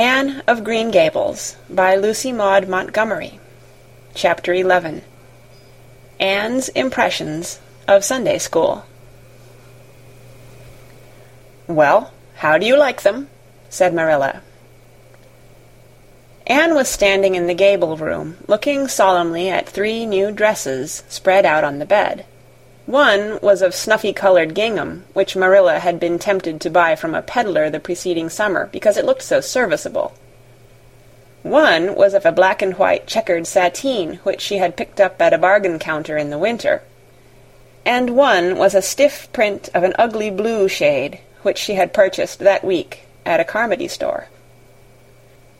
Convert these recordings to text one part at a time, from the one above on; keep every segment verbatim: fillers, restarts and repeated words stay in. Anne of Green Gables by Lucy Maud Montgomery. Chapter eleven. Anne's Impressions of Sunday School. "Well, how do you like them?" said Marilla. Anne was standing in the gable room, looking solemnly at three new dresses spread out on the bed. One was of snuffy-colored gingham, which Marilla had been tempted to buy from a peddler the preceding summer because it looked so serviceable. One was of a black-and-white checkered sateen, which she had picked up at a bargain counter in the winter, and one was a stiff print of an ugly blue shade, which she had purchased that week at a Carmody store.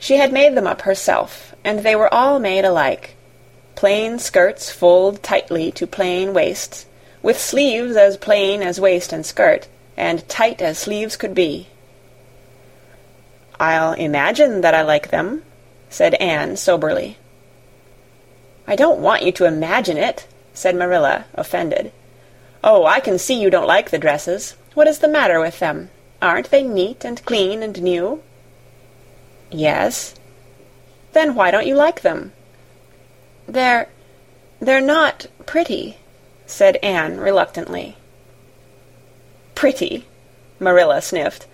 She had made them up herself, and they were all made alike, plain skirts fulled tightly to plain waists, with sleeves as plain as waist and skirt, and tight as sleeves could be. "I'll imagine that I like them," said Anne soberly. "I don't want you to imagine it," said Marilla, offended. "Oh, I can see you don't like the dresses. What is the matter with them? Aren't they neat and clean and new?" "Yes." "Then why don't you like them?" They're... they're not pretty," said Anne reluctantly. "Pretty," Marilla sniffed.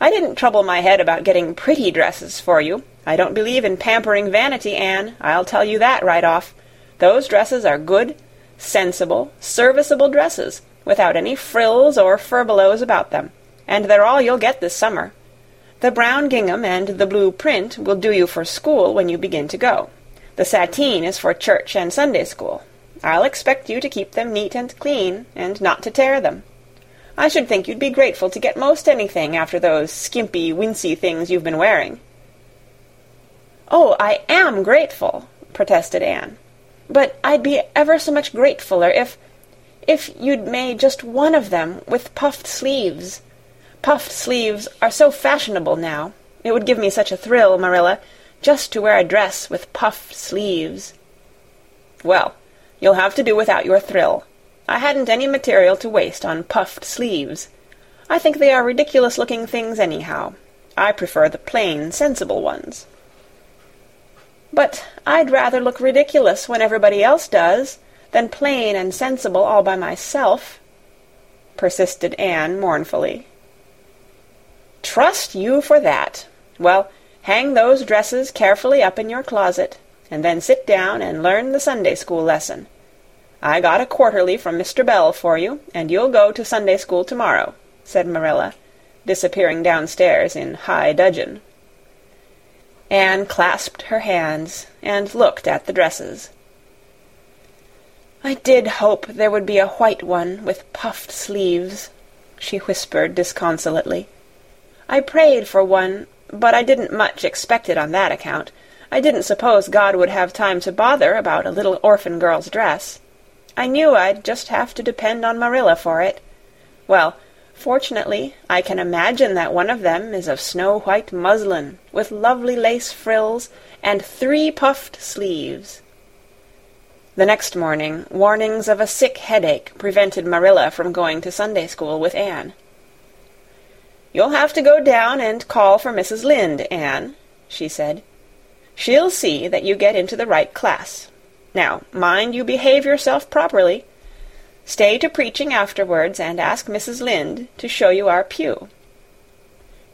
"I didn't trouble my head about getting pretty dresses for you. I don't believe in pampering vanity, Anne. I'll tell you that right off. Those dresses are good, sensible, serviceable dresses, without any frills or furbelows about them, and they're all you'll get this summer. The brown gingham and the blue print will do you for school when you begin to go. The sateen is for church and Sunday school. I'll expect you to keep them neat and clean, and not to tear them. I should think you'd be grateful to get most anything after those skimpy, wincy things you've been wearing." "Oh, I am grateful," protested Anne. "But I'd be ever so much gratefuller if, if you'd made just one of them with puffed sleeves. Puffed sleeves are so fashionable now. It would give me such a thrill, Marilla, just to wear a dress with puffed sleeves." "Well, you'll have to do without your thrill. I hadn't any material to waste on puffed sleeves. I think they are ridiculous-looking things anyhow. I prefer the plain, sensible ones." "But I'd rather look ridiculous when everybody else does than plain and sensible all by myself," persisted Anne mournfully. "Trust you for that. Well, hang those dresses carefully up in your closet, and then sit down and learn the Sunday school lesson. I got a quarterly from Mister Bell for you, and you'll go to Sunday school tomorrow," said Marilla, disappearing downstairs in high dudgeon. Anne clasped her hands and looked at the dresses. "I did hope there would be a white one with puffed sleeves," she whispered disconsolately. "I prayed for one, but I didn't much expect it on that account. I didn't suppose God would have time to bother about a little orphan girl's dress. I knew I'd just have to depend on Marilla for it. Well, fortunately, I can imagine that one of them is of snow-white muslin, with lovely lace frills and three puffed sleeves." The next morning, warnings of a sick headache prevented Marilla from going to Sunday school with Anne. "You'll have to go down and call for Missus Lynde, Anne," she said. "She'll see that you get into the right class. Now, mind you behave yourself properly. Stay to preaching afterwards and ask Missus Lynde to show you our pew.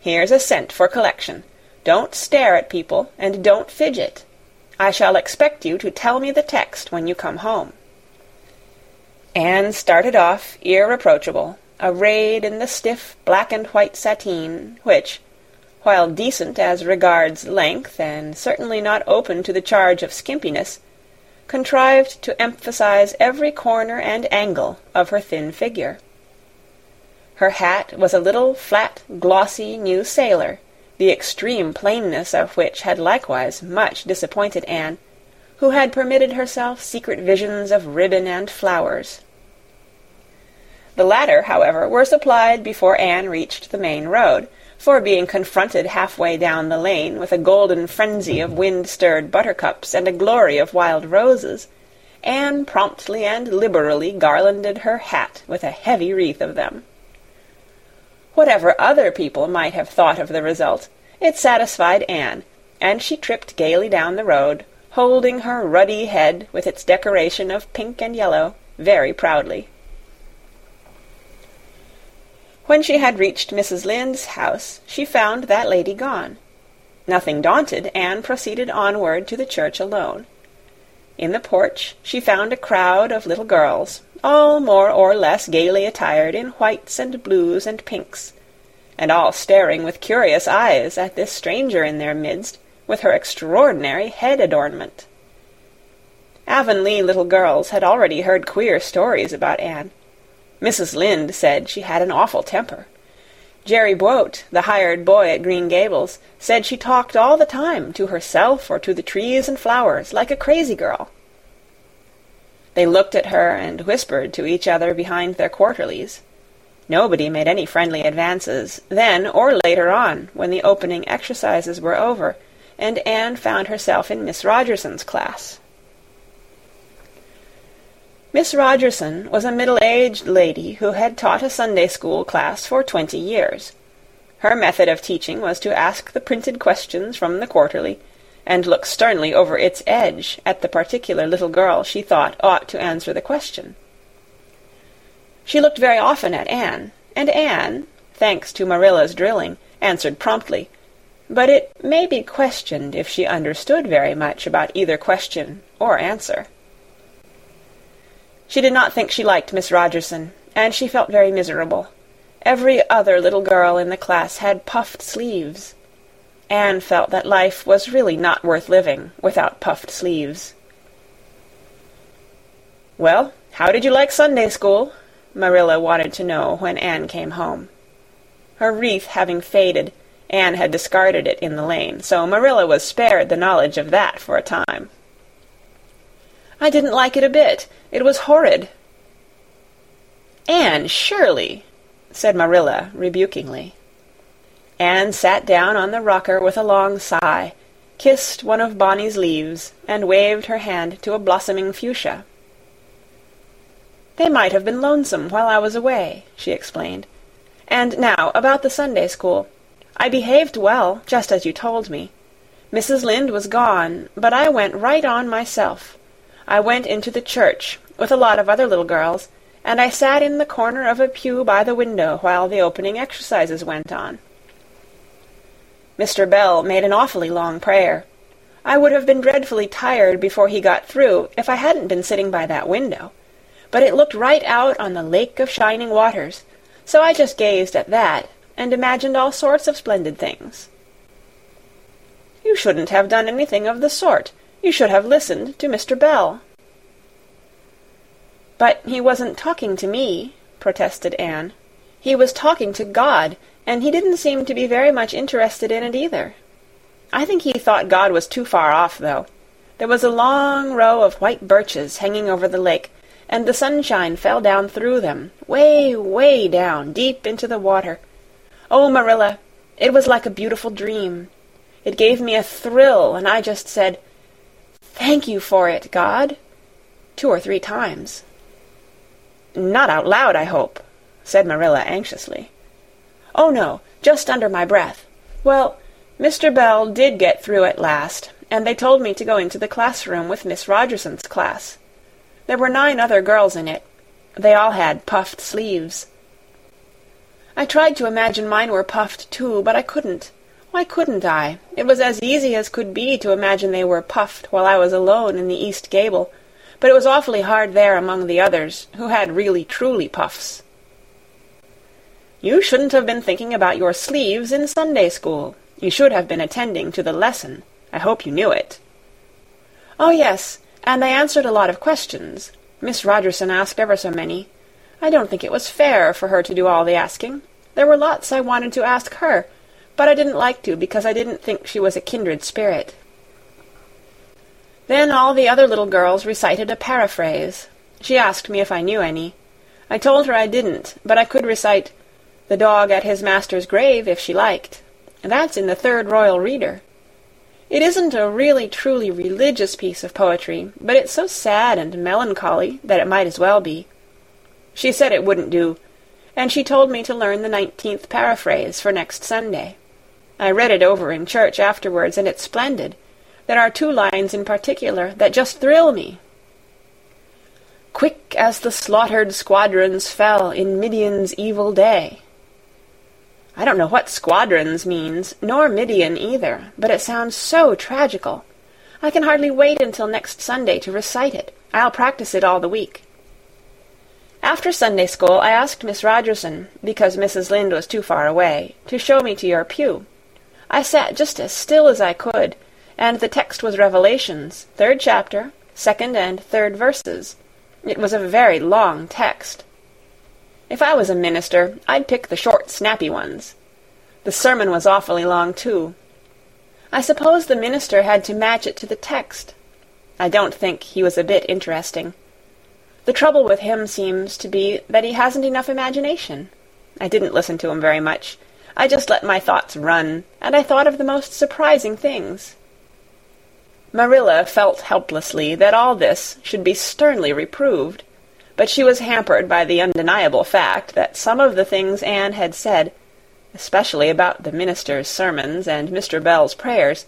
Here's a cent for collection. Don't stare at people and don't fidget. I shall expect you to tell me the text when you come home." Anne started off irreproachable, arrayed in the stiff black-and-white sateen, which, while decent as regards length and certainly not open to the charge of skimpiness, contrived to emphasize every corner and angle of her thin figure. Her hat was a little, flat, glossy new sailor, the extreme plainness of which had likewise much disappointed Anne, who had permitted herself secret visions of ribbon and flowers. The latter, however, were supplied before Anne reached the main road, for being confronted halfway down the lane with a golden frenzy of wind-stirred buttercups and a glory of wild roses, Anne promptly and liberally garlanded her hat with a heavy wreath of them. Whatever other people might have thought of the result, It satisfied Anne, and she tripped gaily down the road, holding her ruddy head with its decoration of pink and yellow very proudly. When she had reached Missus Lynde's house, she found that lady gone. Nothing daunted, Anne proceeded onward to the church alone. In the porch she found a crowd of little girls, all more or less gaily attired in whites and blues and pinks, and all staring with curious eyes at this stranger in their midst with her extraordinary head adornment. Avonlea little girls had already heard queer stories about Anne. Missus Lynde said she had an awful temper. Jerry Boat, the hired boy at Green Gables, said she talked all the time to herself or to the trees and flowers like a crazy girl. They looked at her and whispered to each other behind their quarterlies. Nobody made any friendly advances then or later on when the opening exercises were over, and Anne found herself in Miss Rogerson's class. Miss Rogerson was a middle-aged lady who had taught a Sunday school class for twenty years. Her method of teaching was to ask the printed questions from the quarterly, and look sternly over its edge at the particular little girl she thought ought to answer the question. She looked very often at Anne, and Anne, thanks to Marilla's drilling, answered promptly, but it may be questioned if she understood very much about either question or answer. She did not think she liked Miss Rogerson, and she felt very miserable. Every other little girl in the class had puffed sleeves. Anne felt that life was really not worth living without puffed sleeves. "Well, how did you like Sunday school?" Marilla wanted to know when Anne came home. Her wreath having faded, Anne had discarded it in the lane, so Marilla was spared the knowledge of that for a time. "I didn't like it a bit. It was horrid." "Anne, surely," said Marilla rebukingly. Anne sat down on the rocker with a long sigh, kissed one of Bonnie's leaves, and waved her hand to a blossoming fuchsia. "They might have been lonesome while I was away," she explained. "And now, about the Sunday school. I behaved well, just as you told me. Missus Lynde was gone, but I went right on myself. I went into the church, with a lot of other little girls, and I sat in the corner of a pew by the window while the opening exercises went on. Mister Bell made an awfully long prayer. I would have been dreadfully tired before he got through if I hadn't been sitting by that window. But it looked right out on the Lake of Shining Waters, so I just gazed at that and imagined all sorts of splendid things." "You shouldn't have done anything of the sort. You should have listened to Mister Bell." "But he wasn't talking to me," protested Anne. "He was talking to God, and he didn't seem to be very much interested in it either. I think he thought God was too far off, though. There was a long row of white birches hanging over the lake, and the sunshine fell down through them, way, way down, deep into the water. Oh, Marilla, it was like a beautiful dream. It gave me a thrill, and I just said, 'Thank you for it, God,' two or three times." "Not out loud, I hope," said Marilla anxiously. "Oh, no, just under my breath. Well, Mister Bell did get through at last, and they told me to go into the classroom with Miss Rogerson's class. There were nine other girls in it. They all had puffed sleeves. I tried to imagine mine were puffed, too, but I couldn't. Why couldn't I? It was as easy as could be to imagine they were puffed while I was alone in the East Gable, but it was awfully hard there among the others, who had really truly puffs." "You shouldn't have been thinking about your sleeves in Sunday school. You should have been attending to the lesson. I hope you knew it." "Oh, yes, and I answered a lot of questions. Miss Rogerson asked ever so many. I don't think it was fair for her to do all the asking. There were lots I wanted to ask her, but I didn't like to because I didn't think she was a kindred spirit." Then all the other little girls recited a paraphrase. She asked me if I knew any. I told her I didn't, but I could recite "The Dog at His Master's Grave" if she liked. That's in the Third Royal Reader. It isn't a really truly religious piece of poetry, but it's so sad and melancholy that it might as well be. She said it wouldn't do, and she told me to learn the nineteenth paraphrase for next Sunday. I read it over in church afterwards, and it's splendid. There are two lines in particular that just thrill me. Quick as the slaughtered squadrons fell in Midian's evil day. I don't know what squadrons means, nor Midian either, but it sounds so tragical. I can hardly wait until next Sunday to recite it. I'll practice it all the week. After Sunday school, I asked Miss Rogerson, because Missus Lynde was too far away, to show me to your pew. I sat just as still as I could, and the text was Revelations, third chapter, second and third verses. It was a very long text. If I was a minister, I'd pick the short, snappy ones. The sermon was awfully long, too. I suppose the minister had to match it to the text. I don't think he was a bit interesting. The trouble with him seems to be that he hasn't enough imagination. I didn't listen to him very much. I just let my thoughts run, and I thought of the most surprising things. Marilla felt helplessly that all this should be sternly reproved, but she was hampered by the undeniable fact that some of the things Anne had said, especially about the minister's sermons and Mister Bell's prayers,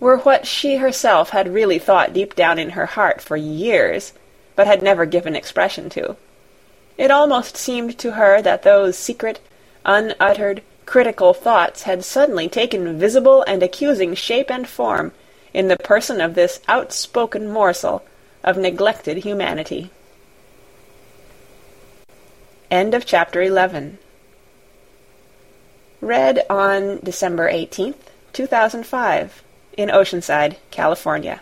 were what she herself had really thought deep down in her heart for years, but had never given expression to. It almost seemed to her that those secret, unuttered, critical thoughts had suddenly taken visible and accusing shape and form in the person of this outspoken morsel of neglected humanity. End of chapter eleven. Read on December eighteenth, two thousand five, in Oceanside, California.